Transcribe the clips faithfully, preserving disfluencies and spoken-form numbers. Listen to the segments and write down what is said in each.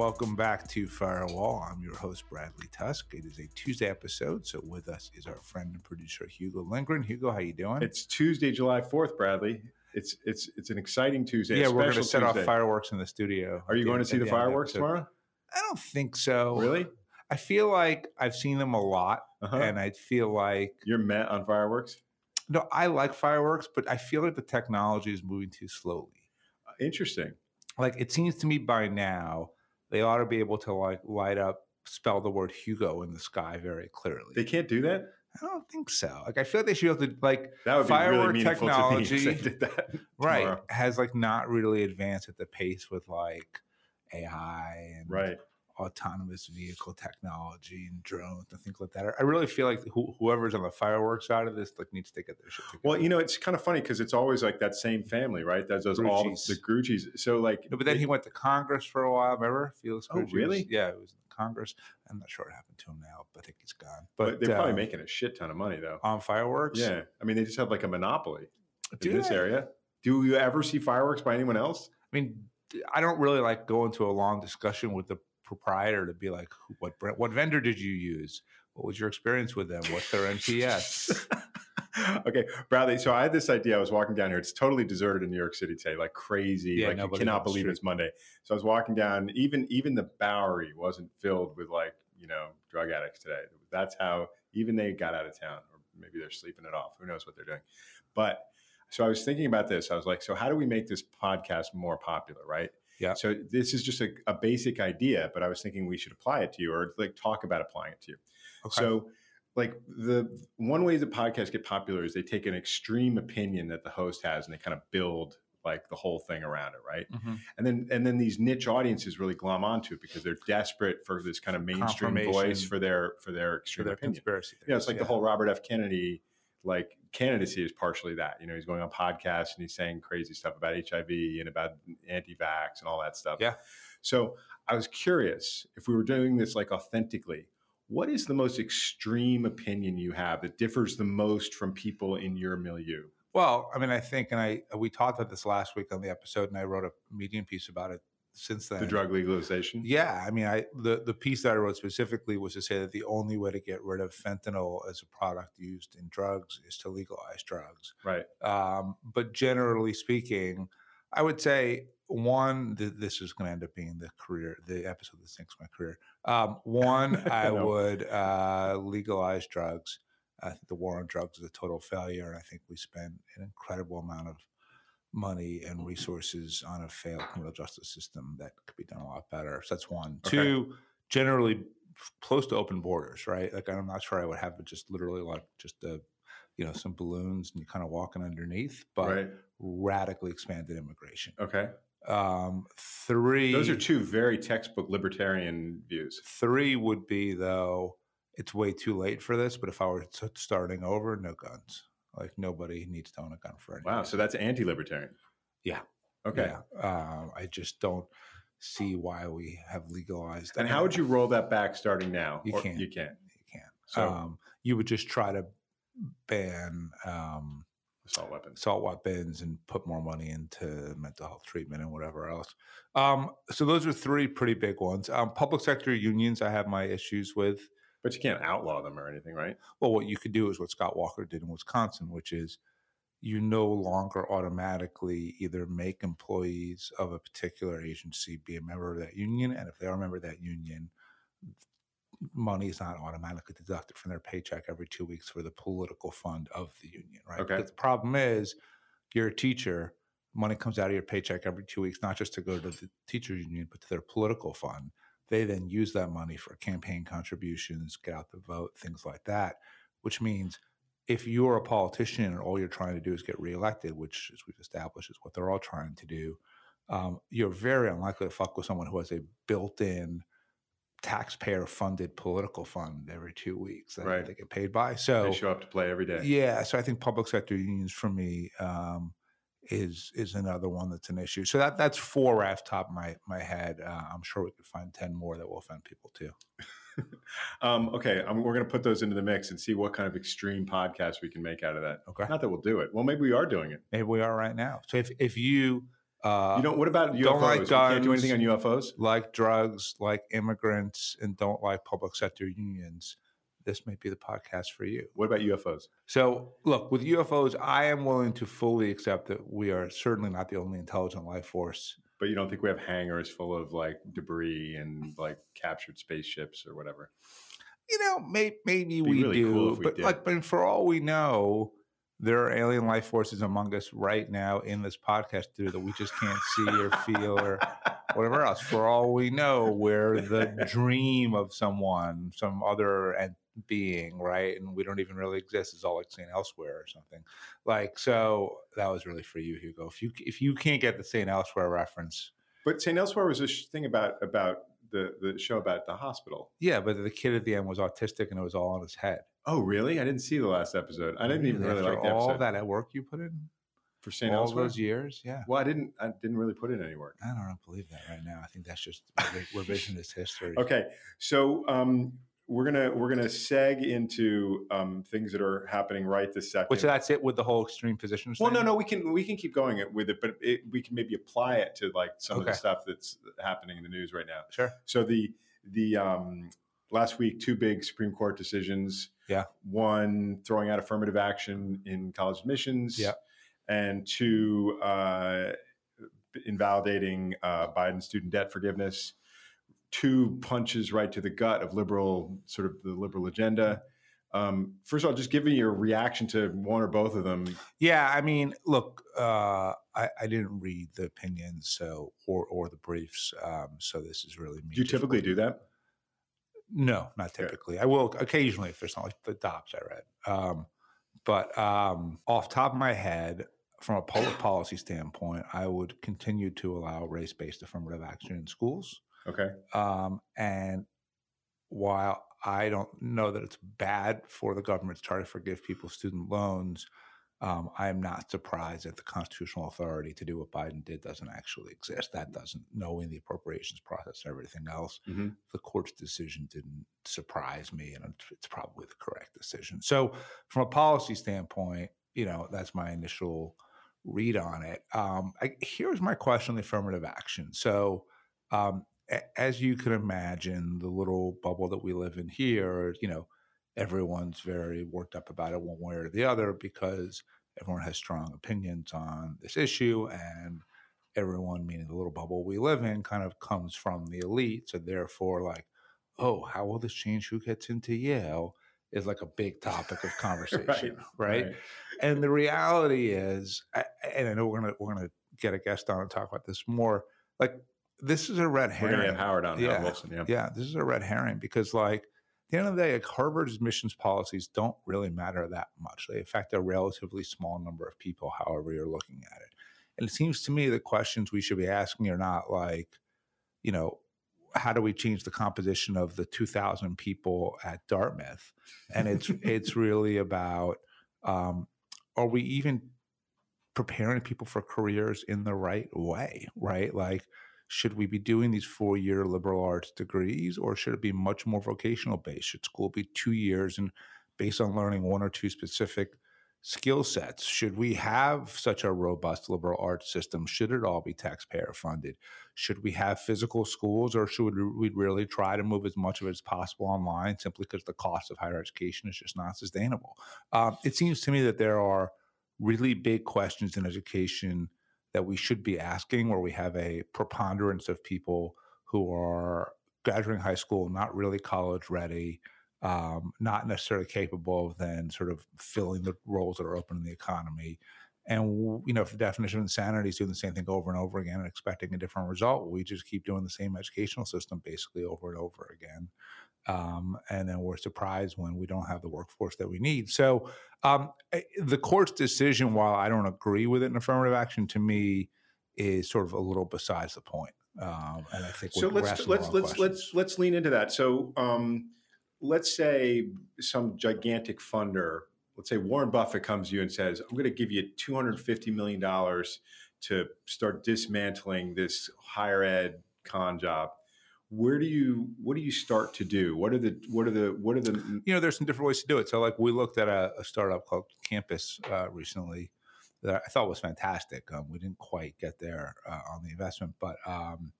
Welcome back to Firewall. I'm your host, Bradley Tusk. It is a Tuesday episode, so with us is our friend and producer, Hugo Lindgren. Hugo, how you doing? It's Tuesday, July fourth, Bradley. It's it's it's an exciting Tuesday. Yeah, we're going to set Tuesday. off fireworks in the studio. Are you going to see the fireworks tomorrow? I don't think so. Really? I feel like I've seen them a lot, uh-huh. and I feel like... You're met on fireworks? No, I like fireworks, but I feel like the technology is moving too slowly. Uh, interesting. Like, it seems to me by now, they ought to be able to, like, light up, spell the word Hugo in the sky very clearly. They can't do that? I don't think so. Like, I feel like they should be able to, like, that would firework be really technology to me if they did that right, tomorrow. Has, like, not really advanced at the pace with, like, A I and right. autonomous vehicle technology and drones and things like that. I really feel like wh- whoever's on the fireworks side of this, like, needs to get their shit together. Well, you know, it's kind of funny because it's always like that same family, right? That does all the Grucci's. So, like, no, but then it, he went to Congress for a while. Remember, Felix Grucci? Oh, really? Was, yeah, it was in Congress. I'm not sure what happened to him now, but I think he's gone. But, but they're probably um, making a shit ton of money though on fireworks. Yeah, I mean, they just have like a monopoly in this area. Do you ever see fireworks by anyone else? I mean, I don't really like go into a long discussion with the proprietor to be like, what what vendor did you use? What was your experience with them? What's their N P S? Okay, Bradley, so I had this idea. I was walking down here. It's totally deserted in New York City today, like crazy. Yeah, like you cannot believe it's Monday. So I was walking down. Even even the Bowery wasn't filled with like, you know, drug addicts today. That's how even they got out of town. Or maybe they're sleeping it off. Who knows what they're doing? But so I was thinking about this. I was like, so how do we make this podcast more popular, right? Yeah. So this is just a, a basic idea, but I was thinking we should apply it to you or like talk about applying it to you. Okay. So like the one way the podcasts get popular is they take an extreme opinion that the host has and they kind of build like the whole thing around it, right? Mm-hmm. And then and then these niche audiences really glom onto it because they're desperate for this kind of mainstream voice for their for their extreme for their opinion. Conspiracy theories, yeah, it's like yeah. the whole Robert F. Kennedy like candidacy is partially that, you know, he's going on podcasts and he's saying crazy stuff about H I V and about anti-vax and all that stuff. Yeah. So I was curious if we were doing this like authentically, what is the most extreme opinion you have that differs the most from people in your milieu? Well, I mean, I think, and I, we talked about this last week on the episode and I wrote a Medium piece about it since then. The drug legalization? Yeah. I mean, I the, the piece that I wrote specifically was to say that the only way to get rid of fentanyl as a product used in drugs is to legalize drugs. Right. Um, but generally speaking, I would say, one, th- this is going to end up being the career, the episode that sinks my career. Um, one, I no. would uh, legalize drugs. I think the war on drugs is a total failure. And I think we spend an incredible amount of money and resources on a failed criminal justice system that could be done a lot better. So that's one. Okay. Two, generally close to open borders, right? Like I'm not sure I would have just literally like just a, you know, some balloons and you're kind of walking underneath, but right. radically expanded immigration. Okay. Um, three. Those are two very textbook libertarian views. Three would be though, it's way too late for this, but if I were starting over, no guns. Like nobody needs to own a gun for anything. Wow, so that's anti-libertarian. Yeah. Okay. Yeah. Um, I just don't see why we have legalized. And how would you roll that back starting now? You can't. You can't. You can't. So um, you would just try to ban um, assault weapons, assault weapons, and put more money into mental health treatment and whatever else. Um, so those are three pretty big ones. Um, public sector unions, I have my issues with. But you can't outlaw them or anything, right? Well, what you could do is what Scott Walker did in Wisconsin, which is you no longer automatically either make employees of a particular agency be a member of that union, and if they are a member of that union, money is not automatically deducted from their paycheck every two weeks for the political fund of the union, right? Okay. Because the problem is you're a teacher, money comes out of your paycheck every two weeks, not just to go to the teachers union, but to their political fund. They then use that money for campaign contributions, get out the vote, things like that, which means if you're a politician and all you're trying to do is get reelected, which as we've established is what they're all trying to do, um, you're very unlikely to fuck with someone who has a built-in taxpayer-funded political fund every two weeks that right. they get paid by. So they show up to play every day. Yeah, so I think public sector unions for me um, is is another one that's an issue. So that that's four right off the top of my, my head. Uh, I'm sure we could find ten more that will offend people too. um, okay, I'm, we're going to put those into the mix and see what kind of extreme podcast we can make out of that. Okay. Not that we'll do it. Well, maybe we are doing it. Maybe we are right now. So if, if you Uh, you don't. What about U F Os? Don't like guns, you can't do anything on U F Os. Like drugs, like immigrants, and don't like public sector unions. This might be the podcast for you. What about U F Os? So, look, with U F Os, I am willing to fully accept that we are certainly not the only intelligent life force. But you don't think we have hangars full of like debris and like captured spaceships or whatever? You know, may, maybe we really do. Cool if we but did. Like, but for all we know, there are alien life forces among us right now in this podcast, dude, that we just can't see or feel or whatever else. For all we know, we're the dream of someone, some other and being, right? And we don't even really exist. It's all like Saint Elsewhere or something. Like, so that was really for you, Hugo. If you if you can't get the Saint Elsewhere reference. But Saint Elsewhere was this thing about about the, the show about the hospital. Yeah, but the kid at the end was autistic and it was all in his head. Oh, really? I didn't see the last episode. I didn't even really like the episode. All that at work you put in? For Saint Elsewhere? All those years, yeah. Well, I didn't I didn't really put in any work. I don't believe that right now. I think that's just revisionist history. Okay, so... um We're gonna we're gonna seg into um, things that are happening right this second. Which that's it with the whole extreme position. Well, no, no, we can we can keep going with it, but it, we can maybe apply it to like some okay. of the stuff that's happening in the news right now. Sure. So the the um, last week, two big Supreme Court decisions. Yeah. One throwing out affirmative action in college admissions. Yeah. And two uh, invalidating uh, Biden's student debt forgiveness. Two punches right to the gut of liberal, sort of the liberal agenda. Um, first of all, just give me your reaction to one or both of them. Yeah, I mean, look, uh, I, I didn't read the opinions so or or the briefs, um, so this is really me. Do you typically like, do that? No, not typically. Okay. I will occasionally if there's not like the DOPS I read. Um, but um, off the top of my head, from a public policy standpoint, I would continue to allow race-based affirmative action in schools. Okay. Um, and while I don't know that it's bad for the government to try to forgive people student loans, um, I'm not surprised that the constitutional authority to do what Biden did doesn't actually exist. That doesn't, knowing the appropriations process and everything else, mm-hmm. the court's decision didn't surprise me, and it's probably the correct decision. So from a policy standpoint, you know, that's my initial read on it. Um, I, here's my question on the affirmative action. So um, as you can imagine, the little bubble that we live in here, you know, everyone's very worked up about it one way or the other because everyone has strong opinions on this issue, and everyone, meaning the little bubble we live in, kind of comes from the elite. So therefore, like, oh, how will this change who gets into Yale is like a big topic of conversation, right, right? right? And the reality is, and I know we're gonna we're gonna get a guest on and talk about this more, like. This is a red herring. We're going to have Howard on yeah. Howard Wilson. Yeah. yeah, this is a red herring because, like, at the end of the day, like, Harvard's admissions policies don't really matter that much. They affect a relatively small number of people, however you're looking at it. And it seems to me the questions we should be asking are not like, you know, how do we change the composition of the two thousand people at Dartmouth? And it's it's really about um, are we even preparing people for careers in the right way, right? Like, should we be doing these four-year liberal arts degrees, or should it be much more vocational-based? Should school be two years and based on learning one or two specific skill sets? Should we have such a robust liberal arts system? Should it all be taxpayer-funded? Should we have physical schools, or should we really try to move as much of it as possible online simply because the cost of higher education is just not sustainable? Um, it seems to me that there are really big questions in education that we should be asking, where we have a preponderance of people who are graduating high school, not really college ready, um, not necessarily capable of then sort of filling the roles that are open in the economy. And, you know, if the definition of insanity is doing the same thing over and over again and expecting a different result, we just keep doing the same educational system basically over and over again. Um, and then we're surprised when we don't have the workforce that we need. So um, the court's decision, while I don't agree with it in affirmative action, to me is sort of a little besides the point. Um, and I think we're so. Let's let's let's let's let's lean into that. So um, let's say some gigantic funder, let's say Warren Buffett, comes to you and says, "I'm going to give you two hundred fifty million dollars to start dismantling this higher ed con job." Where do you, what do you start to do? What are the, what are the, what are the, you know, there's some different ways to do it. So like we looked at a, a startup called Campus uh, recently that I thought was fantastic. Um, we didn't quite get there uh, on the investment, but um,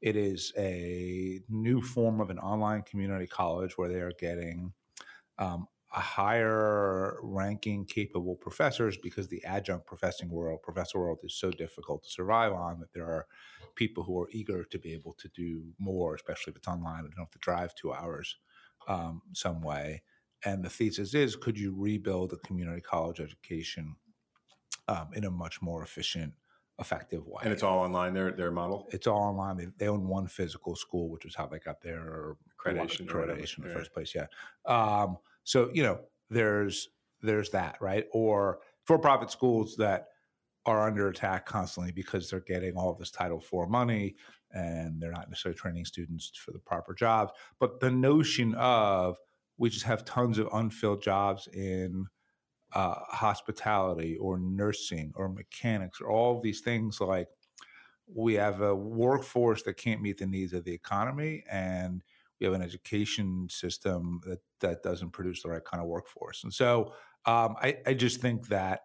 it is a new form of an online community college where they are getting um, a higher ranking capable professors, because the adjunct professing world, professor world is so difficult to survive on that there are people who are eager to be able to do more, especially if it's online and don't have to drive two hours um, some way. And the thesis is, could you rebuild a community college education um, in a much more efficient, effective way? And it's all online, their their model? It's all online. They, they own one physical school, which is how they got their accreditation, accreditation in the first place, yeah. Um, so, you know, there's there's that, right? Or for-profit schools that are under attack constantly because they're getting all of this Title four money and they're not necessarily training students for the proper jobs. But the notion of, we just have tons of unfilled jobs in uh, hospitality or nursing or mechanics or all of these things. Like, we have a workforce that can't meet the needs of the economy, and we have an education system that, that doesn't produce the right kind of workforce. And so um, I, I just think that,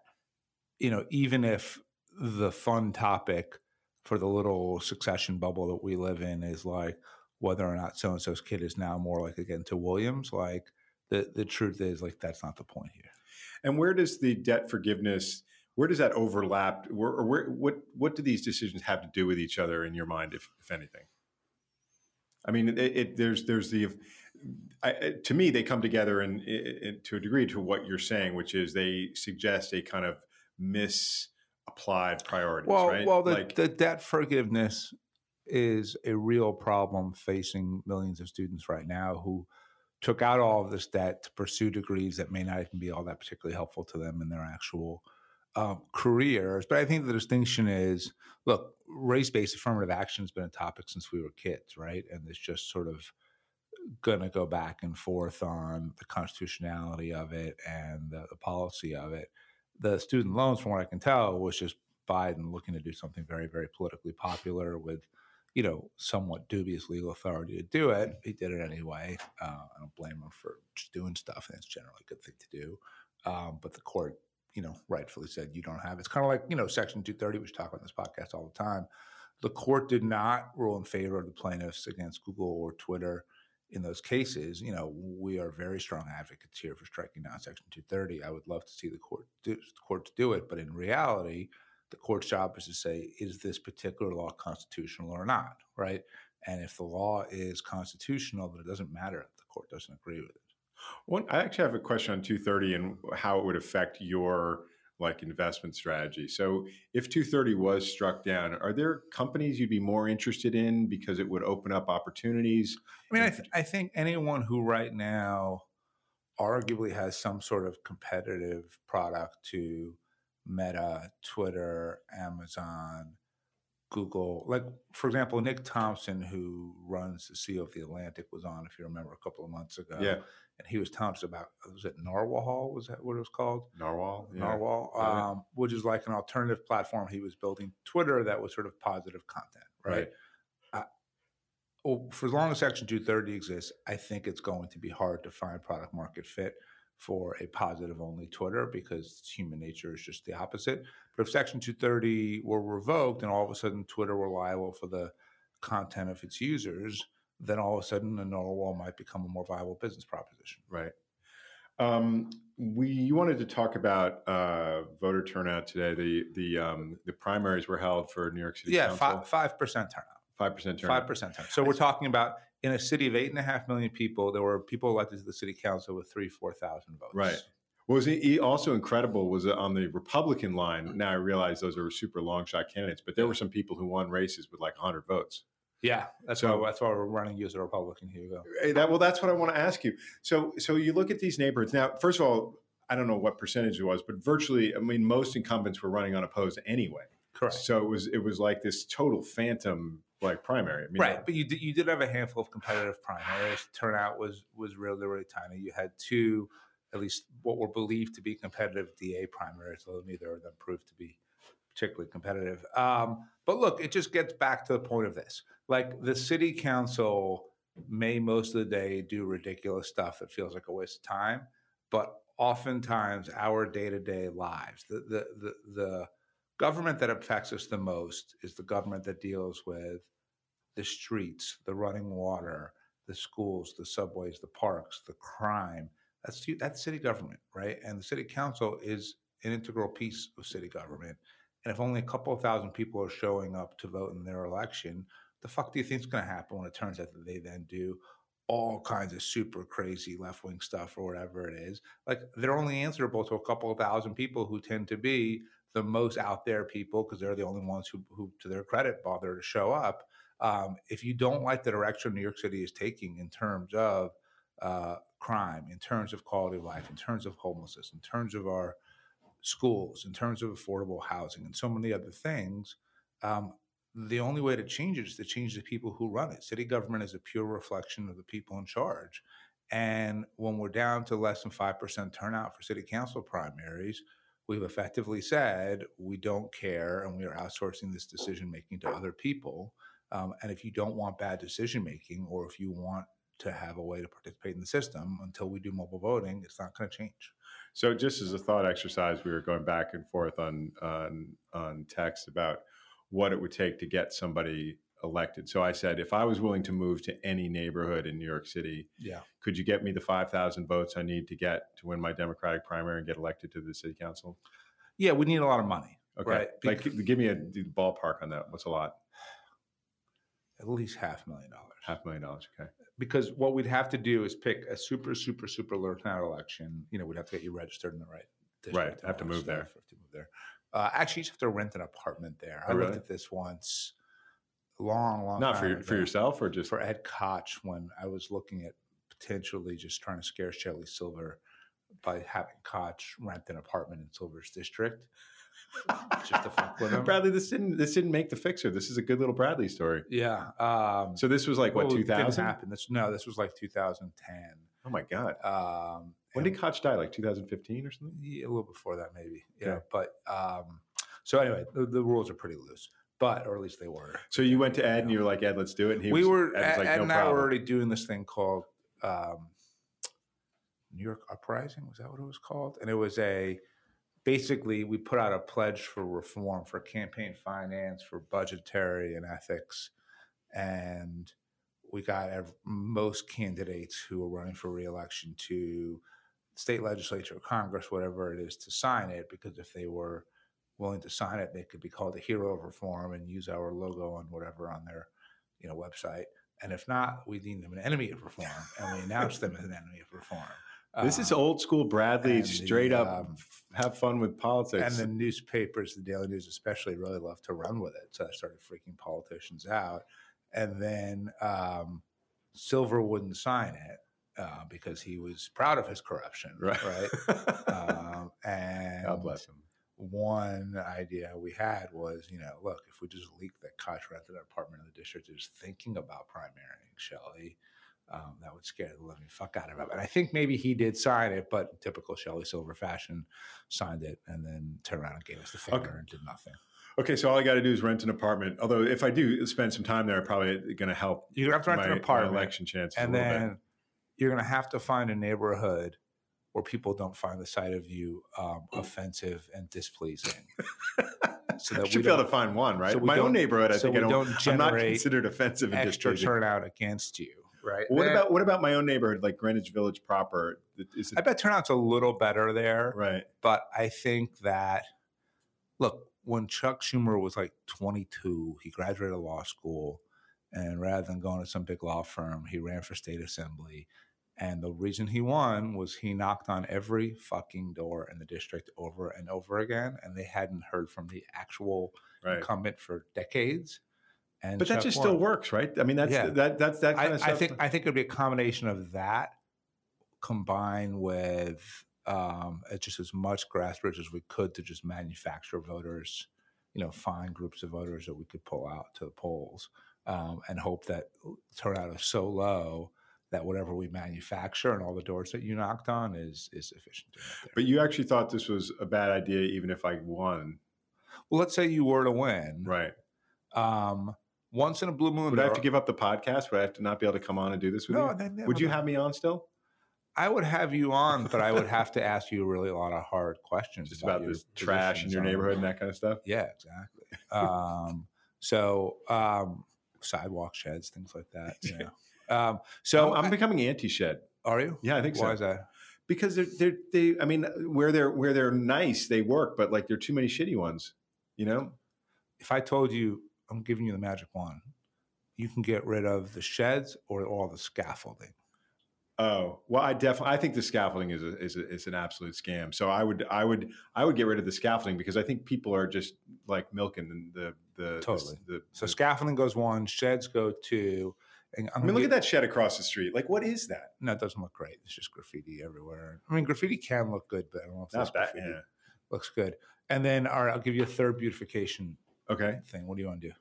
you know, even if the fun topic for the little succession bubble that we live in is like, whether or not so-and-so's kid is now more like again to Williams, like the, the truth is, like, that's not the point here. And where does the debt forgiveness, where does that overlap? Where, or where, what what do these decisions have to do with each other in your mind, if if anything? I mean, it, it, there's there's the, I, to me, they come together in, in to a degree to what you're saying, which is they suggest a kind of misapplied priorities, well, right? Well, the, like, the debt forgiveness is a real problem facing millions of students right now who took out all of this debt to pursue degrees that may not even be all that particularly helpful to them in their actual um, careers. But I think the distinction is, look, race-based affirmative action has been a topic since we were kids, right? And it's just sort of going to go back and forth on the constitutionality of it and the, the policy of it. The student loans, from what I can tell, was just Biden looking to do something very, very politically popular with, you know, somewhat dubious legal authority to do it. He did it anyway. Uh, I don't blame him for just doing stuff. And it's generally a good thing to do. Um, but the court, you know, rightfully said you don't have it. It's kind of like, you know, Section two thirty, which we talk about in this podcast all the time. The court did not rule in favor of the plaintiffs against Google or Twitter in those cases. You know, we are very strong advocates here for striking down Section two thirty. I would love to see the court do, the courts do it. But in reality, the court's job is to say, is this particular law constitutional or not, right? And if the law is constitutional, then it doesn't matter if the court doesn't agree with it. Well, I actually have a question on two thirty and how it would affect your, like, investment strategy. So if two thirty was struck down, are there companies you'd be more interested in because it would open up opportunities? I mean, I, th- I think anyone who right now arguably has some sort of competitive product to Meta, Twitter, Amazon, Google. Like, for example, Nick Thompson, who runs the C E O of The Atlantic, was on, if you remember, a couple of months ago. Yeah. And he was telling us about, was it Narwhal? Was that what it was called? Narwhal. Yeah. Narwhal, um, yeah. Which is like an alternative platform. He was building Twitter that was sort of positive content, right? right. Uh, well, for as long as Section two thirty exists, I think it's going to be hard to find product market fit for a positive-only Twitter, because human nature is just the opposite. But if Section two thirty were revoked and all of a sudden Twitter were liable for the content of its users, then all of a sudden a Narwhal might become a more viable business proposition. Right. Um, we you wanted to talk about uh, voter turnout today. The the um, the primaries were held for New York City yeah, Council. Yeah, five percent turnout. Five percent turnout. Five percent turnout. So I we're see. talking about, in a city of eight and a half million people, there were people elected to the city council with three, four thousand votes. Right. What was also incredible was on the Republican line. Now I realize those are super long shot candidates, but there were some people who won races with like one hundred votes. Yeah, that's so, why that's why we're running you as a Republican. Here you go. That, well, that's what I want to ask you. So, so you look at these neighborhoods now. First of all, I don't know what percentage it was, but virtually, I mean, most incumbents were running unopposed anyway. Correct. So it was it was like this total phantom, like, primary. I mean, right. That, but you did, you did have a handful of competitive primaries. Turnout was was really, really tiny. You had two, at least what were believed to be competitive D A primaries, although neither of them proved to be particularly competitive. Um, but look, it just gets back to the point of this. Like, the city council may most of the day do ridiculous stuff that feels like a waste of time, but oftentimes our day-to-day lives. The, the, the, the government that affects us the most is the government that deals with the streets, the running water, the schools, the subways, the parks, the crime. That's that's city government, right? And the city council is an integral piece of city government. And if only a couple of thousand people are showing up to vote in their election, the fuck do you think is going to happen when it turns out that they then do all kinds of super crazy left-wing stuff or whatever it is? Like, they're only answerable to a couple of thousand people who tend to be the most out there people because they're the only ones who, who, to their credit, bother to show up. Um, if you don't like the direction New York City is taking in terms of uh, crime, in terms of quality of life, in terms of homelessness, in terms of our schools, in terms of affordable housing, and so many other things, um, the only way to change it is to change the people who run it. City government is a pure reflection of the people in charge. And when we're down to less than five percent turnout for city council primaries, we've effectively said we don't care and we are outsourcing this decision-making to other people. Um, and if you don't want bad decision-making, or if you want to have a way to participate in the system, until we do mobile voting, it's not going to change. So just as a thought exercise, we were going back and forth on, on, on text about what it would take to get somebody elected. So I said, if I was willing to move to any neighborhood in New York City, yeah. could you get me the five thousand votes I need to get to win my Democratic primary and get elected to the city council? Yeah, we need a lot of money. Okay. Right? Like, because, give me a ballpark on that. What's a lot? At least half a million dollars. Half a million dollars, okay. Because what we'd have to do is pick a super, super, super low turnout election. You know, we'd have to get you registered in the right district. Right, I have to move there. Have to move there. Uh, actually, you just have to rent an apartment there. I oh, really? looked at this once, long, long Not time for, ago, for yourself or just? For Ed Koch, when I was looking at potentially just trying to scare Shelly Silver by having Koch rent an apartment in Silver's district. Just to fuck with him. Bradley, this didn't this didn't make the fixer. This is a good little Bradley story. Yeah. Um, so this was like, what, two thousand? Well, didn't happen. This, no, this was like two thousand ten. Oh, my God. Um When did Koch die? Like two thousand fifteen or something? Yeah, a little before that, maybe. Yeah. Okay. But um, so anyway, the, the rules are pretty loose, but or at least they were. So you went to Ed, you know, and you were like, Ed, let's do it. And he we was, were. Ed, was like, Ed no and problem. I were already doing this thing called um, New York Uprising. Was that what it was called? And it was a basically we put out a pledge for reform for campaign finance, for budgetary and ethics, and we got every, most candidates who were running for re-election to state legislature or Congress, whatever it is, to sign it, because if they were willing to sign it, they could be called a hero of reform and use our logo on whatever on their, you know, website. And if not, we deemed them an enemy of reform, and we announced them as an enemy of reform. This um, is old school Bradley, straight the, up um, have fun with politics. And the newspapers, the Daily News especially, really love to run with it. So I started freaking politicians out. And then um, Silver wouldn't sign it. Uh, because he was proud of his corruption, right? right? um, and God bless him. One idea we had was, you know, look, if we just leak that Koch rented an apartment in the district, just thinking about primarying Shelly, um, that would scare the living fuck out of him. And I think maybe he did sign it, but in typical Shelly Silver fashion, signed it and then turned around and gave us the finger okay. and did nothing. Okay, so all I got to do is rent an apartment. Although if I do spend some time there, I'm probably going to help. You have to rent my, an apartment, my election chances and a little then. Bit. You're going to have to find a neighborhood where people don't find the sight of you um, offensive and displeasing. So that you should we be able to find one, right? So My own neighborhood, I so think I don't, I'm not considered offensive and displeasing. Turnout against you, right? What then, about what about my own neighborhood, like Greenwich Village proper? Is it, I bet turnout's a little better there, right? But I think that look, when Chuck Schumer was like twenty-two, he graduated law school, and rather than going to some big law firm, he ran for state assembly. And the reason he won was he knocked on every fucking door in the district over and over again, and they hadn't heard from the actual right. incumbent for decades. And but Chuck that just won. Still works, right? I mean, that's yeah. that that's that kind I, of stuff. I think I think it would be a combination of that combined with um, just as much grassroots as we could to just manufacture voters, you know, find groups of voters that we could pull out to the polls um, and hope that turnout is so low that whatever we manufacture and all the doors that you knocked on is is efficient. But you actually thought this was a bad idea, even if I won. Well, let's say you were to win, right? Um, once in a blue moon, would I have to give up the podcast? Would I have to not be able to come on and do this with you? No, would you have me on still? I would have you on, but I would have to ask you really a lot of hard questions. Just about, about this trash in your neighborhood and that kind of stuff? Yeah, exactly. Um, so um, sidewalk sheds, things like that. You know. um, so I'm, I'm I, becoming anti-shed. Are you? Yeah, I think Why so. Why is that? Because they're, they're, they, I mean, where they're, where they're nice, they work, but like there are too many shitty ones, you know? If I told you, I'm giving you the magic wand, you can get rid of the sheds or all the scaffolding. Oh, well, I definitely, I think the scaffolding is a, is a, is an absolute scam. So I would, I would, I would get rid of the scaffolding because I think people are just like milking the, the, totally. the, the so the, scaffolding goes one, sheds go two. And I mean, look get, at that shed across the street. Like, what is that? No, it doesn't look great. It's just graffiti everywhere. I mean, graffiti can look good, but I don't know if that's that, graffiti yeah. looks good. And then, all right, I'll give you a third beautification okay. thing. What do you want to do?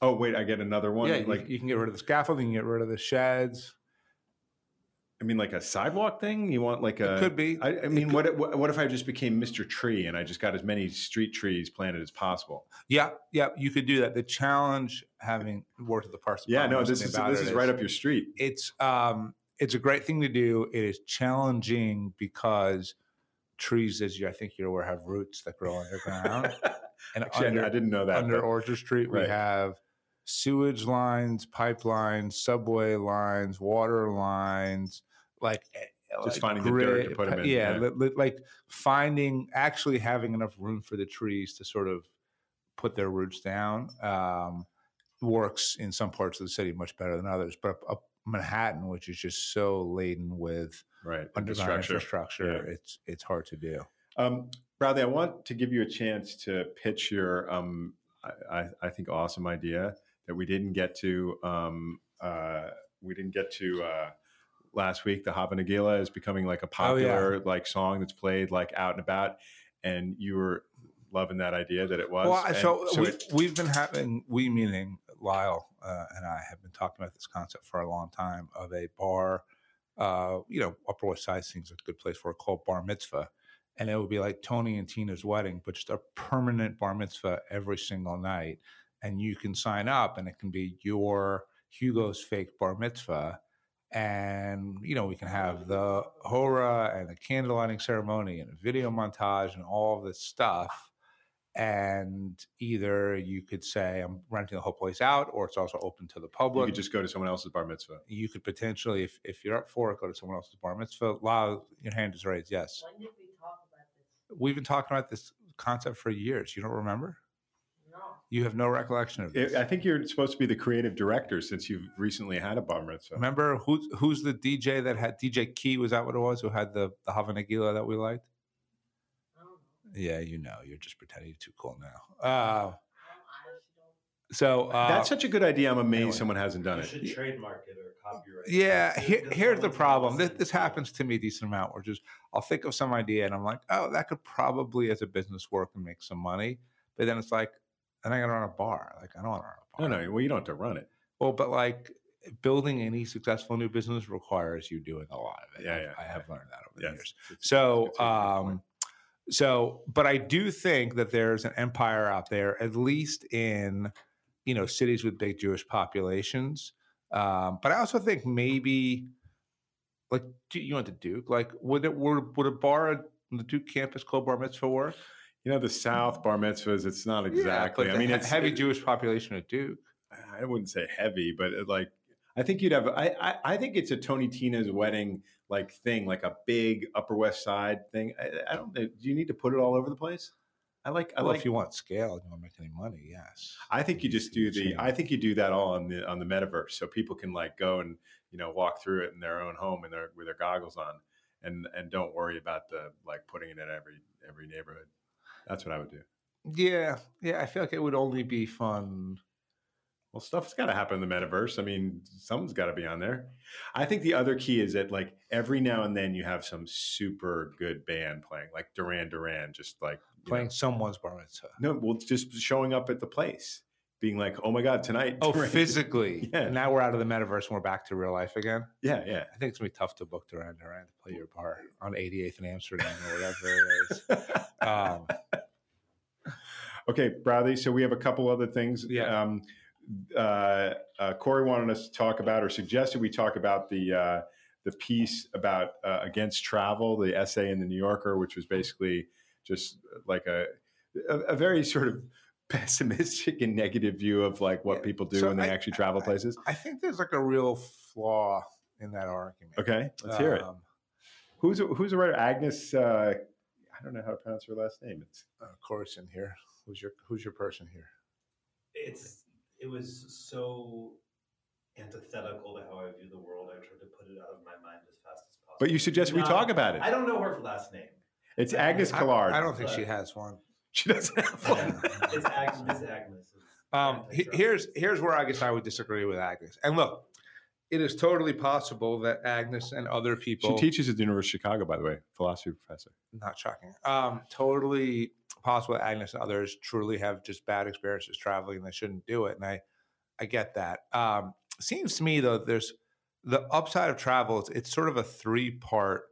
Oh, wait, I get another one? Yeah, like, you, you can get rid of the scaffolding, you can get rid of the sheds. I mean, like a sidewalk thing? You want like a... It could be. I, I mean, what, what what if I just became Mister Tree and I just got as many street trees planted as possible? Yeah, yeah, you could do that. The challenge, having worked at the Parks Department... Yeah, no, this is this is right up your street. It's um, it's a great thing to do. It is challenging because trees, as you, I think you're aware, have roots that grow underground. And Actually, under, I didn't know that. Under but, Orchard Street, right. we have... sewage lines, pipelines, subway lines, water lines, like just like finding grid, the dirt to put them in. Yeah, yeah, like finding actually having enough room for the trees to sort of put their roots down um, works in some parts of the city much better than others. But up Manhattan, which is just so laden with right. underground infrastructure, yeah. it's it's hard to do. Um, Bradley, I want to give you a chance to pitch your um, I, I think awesome idea. That we didn't get to, um, uh, we didn't get to uh, last week. The Hava Nagila is becoming like a popular oh, yeah. like song that's played like out and about. And you were loving that idea that it was. Well, and so, so we, it, we've been having we meaning Lyle uh, and I have been talking about this concept for a long time of a bar. Uh, you know, Upper West Side seems like a good place for it, called Bar Mitzvah, and it would be like Tony and Tina's Wedding, but just a permanent bar mitzvah every single night. And you can sign up, and it can be your Hugo's fake bar mitzvah. And, you know, we can have the hora and the candle lighting ceremony and a video montage and all of this stuff. And either you could say, I'm renting the whole place out, or it's also open to the public. You could just go to someone else's bar mitzvah. You could potentially, if, if you're up for it, go to someone else's bar mitzvah. Lyle, your hand is raised, yes. When did we talk about this? We've been talking about this concept for years. You don't remember? You have no recollection of this. I think you're supposed to be the creative director since you've recently had a bar mitzvah. Remember who's who's the D J that had D J Key? Was that what it was? Who had the, the Hava Nagila that we liked? Yeah, you know, you're just pretending you're too cool now. Uh, so uh, that's such a good idea. I'm amazed anyway, someone hasn't done you it. You should trademark it or copyright it. Yeah, here, here's the problem. This, this happens to me a decent amount. Where just I'll think of some idea and I'm like, oh, that could probably as a business work and make some money. But then it's like. And I got to run a bar. Like, I don't want to run a bar. No, no. Well, you don't have to run it. Well, but like building any successful new business requires you doing a lot of it. Yeah, yeah. I have yeah. learned that over the yes. years. It's, so, it's um, so, but I do think that there's an empire out there, at least in, you know, cities with big Jewish populations. Um, but I also think maybe, like, you went to Duke. Like, would it would, would a bar on the Duke campus called Bar Mitzvah work? You know, the South bar mitzvahs, it's not exactly. Yeah, I mean, it's heavy it, Jewish population at Duke. I wouldn't say heavy, but it, like, I think you'd have, I, I, I think it's a Tony Tina's Wedding like thing, like a big Upper West Side thing. I, I don't, do you need to put it all over the place? I like, I well, like, if you want scale, you don't make any money. Yes. I think you just do the, I think you do that all on the, on the metaverse. So people can like go and, you know, walk through it in their own home and their, with their goggles on and, and don't worry about the, like putting it in every, every neighborhood. That's what I would do. Yeah. Yeah. I feel like it would only be fun. Well, stuff's got to happen in the metaverse. I mean, something's got to be on there. I think the other key is that, like, every now and then you have some super good band playing, like Duran Duran, just like playing know. someone's bar mitzvah. No, well, just showing up at the place, being like, oh my God, tonight. Oh, Duran. Physically. Yeah. Now we're out of the metaverse and we're back to real life again. Yeah. Yeah. I think it's going to be tough to book Duran Duran to play your bar on eighty-eighth and Amsterdam or whatever it is. Um, Okay, Bradley, so we have a couple other things. Yeah. Um, uh, uh, Corey wanted us to talk about or suggested we talk about the uh, the piece about uh, against travel, the essay in The New Yorker, which was basically just like a a, a very sort of pessimistic and negative view of like what yeah. people do so when they I, actually travel I, places. I think there's like a real flaw in that argument. Okay, let's um, hear it. Who's who's the writer? Agnes. Uh, I don't know how to pronounce her last name. It's uh, Corson here. Who's your who's your person here? It's it was so antithetical to how I view the world. I tried to put it out of my mind as fast as possible. But you suggest we no, talk about it. I don't know her last name. It's Agnes I, Collard. I don't think she has one. She doesn't have one. Yeah. It's Agnes. Agnes. Um, here's here's where I guess I would disagree with Agnes. And look, it is totally possible that Agnes and other people. She teaches at the University of Chicago, by the way, philosophy professor. Not shocking. Um, totally possible that Agnes and others truly have just bad experiences traveling and they shouldn't do it. And I, I get that. Um, seems to me, though, there's the upside of travel. It's, it's sort of a three-part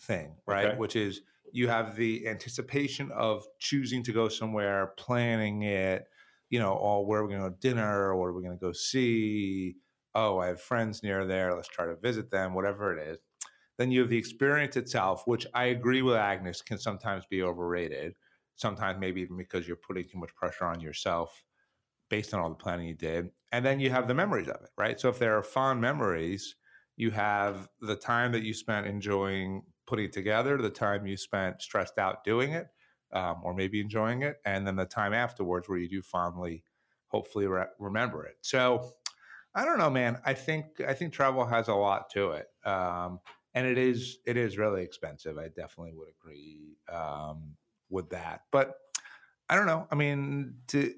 thing, right? Okay. Which is you have the anticipation of choosing to go somewhere, planning it, you know, oh, where are we going to go to dinner? What are we going to go see? Oh, I have friends near there. Let's try to visit them, whatever it is. Then you have the experience itself, which I agree with Agnes can sometimes be overrated. Sometimes maybe even because you're putting too much pressure on yourself based on all the planning you did. And then you have the memories of it, right? So if there are fond memories, you have the time that you spent enjoying putting it together, the time you spent stressed out doing it, um, or maybe enjoying it, and then the time afterwards where you do fondly, hopefully re- remember it. So I don't know, man. I think I think travel has a lot to it, um, and it is it is really expensive. I definitely would agree um, with that. But I don't know. I mean, to,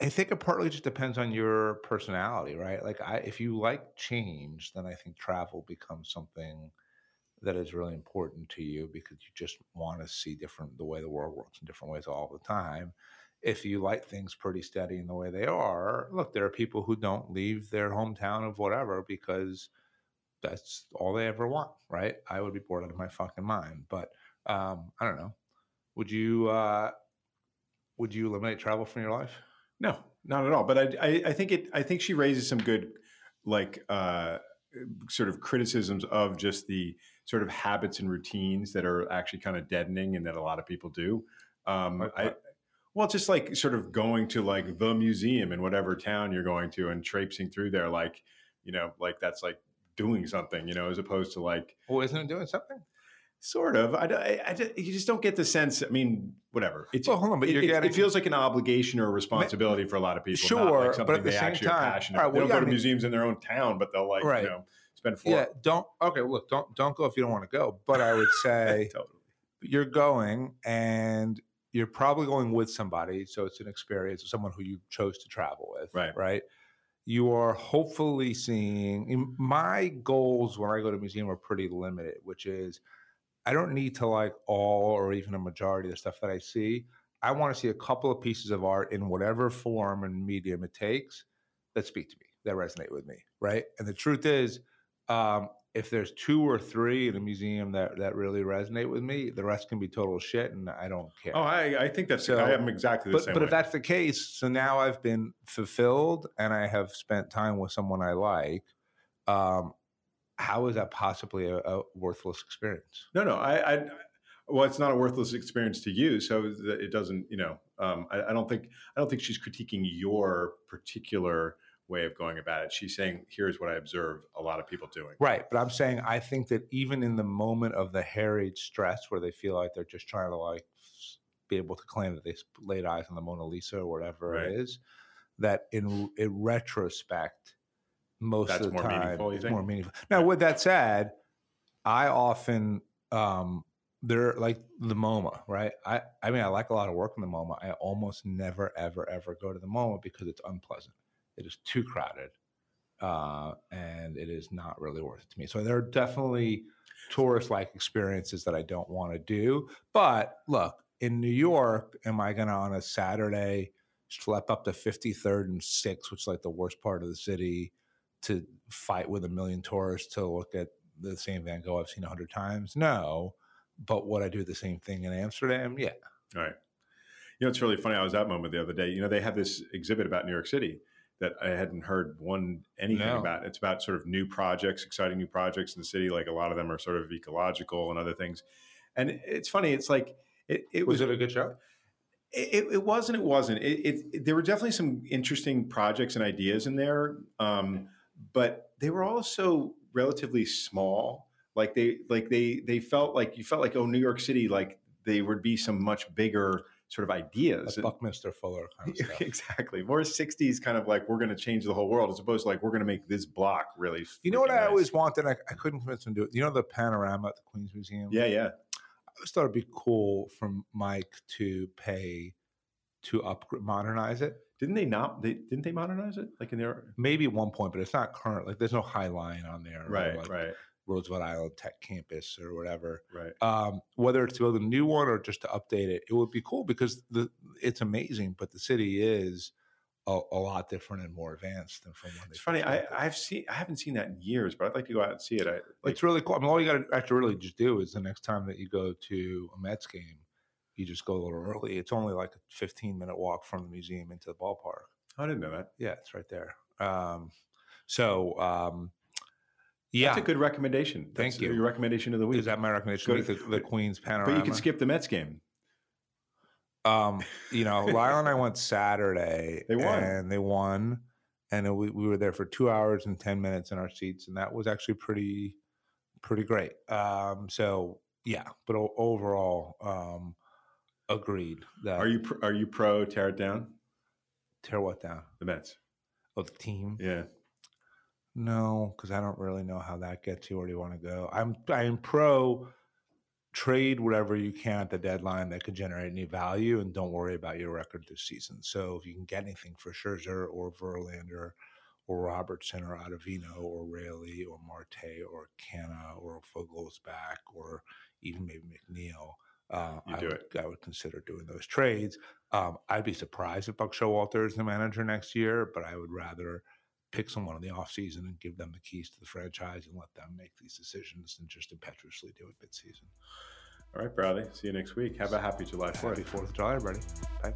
I think it partly just depends on your personality, right? Like, I, if you like change, then I think travel becomes something that is really important to you because you just want to see different the way the world works in different ways all the time. If you like things pretty steady in the way they are, look, there are people who don't leave their hometown of whatever because that's all they ever want, right? I would be bored out of my fucking mind. But um, I don't know. Would you uh, would you eliminate travel from your life? No, not at all. But I, I, I think it. I think she raises some good, like, uh, sort of criticisms of just the sort of habits and routines that are actually kind of deadening and that a lot of people do. Um, I, I, I Well, just like sort of going to like the museum in whatever town you're going to and traipsing through there, like, you know, like that's like doing something, you know, as opposed to like. Well, isn't it doing something? Sort of. I, I, I just, you just don't get the sense. I mean, whatever. It's, well, hold on, but it, you're it, getting, it feels like an obligation or a responsibility for a lot of people. Sure, like but at the they same time, passionate. Right, well, they don't go to mean, museums in their own town, but they'll like, right. you know, spend four. Yeah, don't. Okay, look, don't don't go if you don't want to go. But I would say totally. You're going and. You're probably going with somebody, so it's an experience of someone who you chose to travel with, right? right? You are hopefully seeing – my goals when I go to a museum are pretty limited, which is I don't need to like all or even a majority of the stuff that I see. I want to see a couple of pieces of art in whatever form and medium it takes that speak to me, that resonate with me, right? And the truth is um, – if there's two or three in a museum that, that really resonate with me, the rest can be total shit, and I don't care. Oh, I, I think that's so, – I am exactly the but, same But way. If that's the case, so now I've been fulfilled and I have spent time with someone I like. Um, how is that possibly a, a worthless experience? No, no. I, I Well, it's not a worthless experience to you, so it doesn't – you know, um, I, I don't think I don't think she's critiquing your particular – way of going about it. She's saying, here's what I observe a lot of people doing. Right. But I'm saying, I think that even in the moment of the harried stress where they feel like they're just trying to like be able to claim that they laid eyes on the Mona Lisa or whatever right. it is, that in, in retrospect, most That's of the more time meaningful, you it's think? more meaningful. Now, with that said, I often, um, they're like the MoMA, right? I, I mean, I like a lot of work in the MoMA. I almost never, ever, ever go to the MoMA because it's unpleasant. It is too crowded, uh, and it is not really worth it to me. So there are definitely tourist-like experiences that I don't want to do. But look, in New York, am I going to on a Saturday schlep up to fifty-third and sixth, which is like the worst part of the city, to fight with a million tourists to look at the same Van Gogh I've seen a hundred times? No. But would I do the same thing in Amsterdam? Yeah. All right. You know, it's really funny. I was at MoMA the other day. You know, they have this exhibit about New York City. that I hadn't heard one anything no. about. It's about sort of new projects, exciting new projects in the city. Like a lot of them are sort of ecological and other things. And it's funny. It's like it, it was, was it a good show? It, it wasn't. It wasn't. It, it, it, there were definitely some interesting projects and ideas in there, um, but they were also relatively small. Like they, like they, they felt like you felt like oh, New York City. Like they would be some much bigger sort of ideas. Like Buckminster Fuller kind of stuff. Exactly. More sixties kind of like we're going to change the whole world as opposed to like we're going to make this block really. You know what nice. I always wanted? I, I couldn't convince them to do it. You know the panorama at the Queens Museum? Yeah, yeah. I just thought it'd be cool for Mike to pay to up modernize it. Didn't they not? They didn't they modernize it? Like in their maybe one point, but it's not current. Like there's no High Line on there, right? Like right. Roosevelt Island Tech Campus or whatever. Right. Um, whether it's to build a new one or just to update it, it would be cool because the it's amazing. But the city is a, a lot different and more advanced than from when it's funny. I, I've seen I haven't seen that in years, but I'd like to go out and see it. I, like, it's really cool. I mean, all you got to actually really just do is the next time that you go to a Mets game, you just go a little early. It's only like a fifteen minute walk from the museum into the ballpark. I didn't know that. Yeah, it's right there. Um, so, um, yeah. That's a good recommendation. That's Thank you. Your recommendation of the week. Is that my recommendation of the week? The, the Queens Panorama. But you can skip the Mets game. Um, you know, Lyle and I went Saturday. They won. And they won. And we, we were there for two hours and ten minutes in our seats. And that was actually pretty, pretty great. Um, so, yeah. But o- overall, um, agreed. That are you pr- are you pro tear it down? Tear what down? The Mets. Oh, the team? Yeah. No, because I don't really know how that gets you where you want to go. I'm I'm pro trade whatever you can at the deadline that could generate new value, and don't worry about your record this season. So if you can get anything for Scherzer or Verlander or Robertson or Ottavino or Raley or Marte or Canna or Vogel's back or even maybe McNeil, uh, I, do would, it. I would consider doing those trades. Um, I'd be surprised if Buck Showalter is the manager next year, but I would rather pick someone in the offseason and give them the keys to the franchise and let them make these decisions and just impetuously do it mid-season. All right, Bradley. See you next week. Have a happy July fourth. Happy fourth of July, everybody. Bye.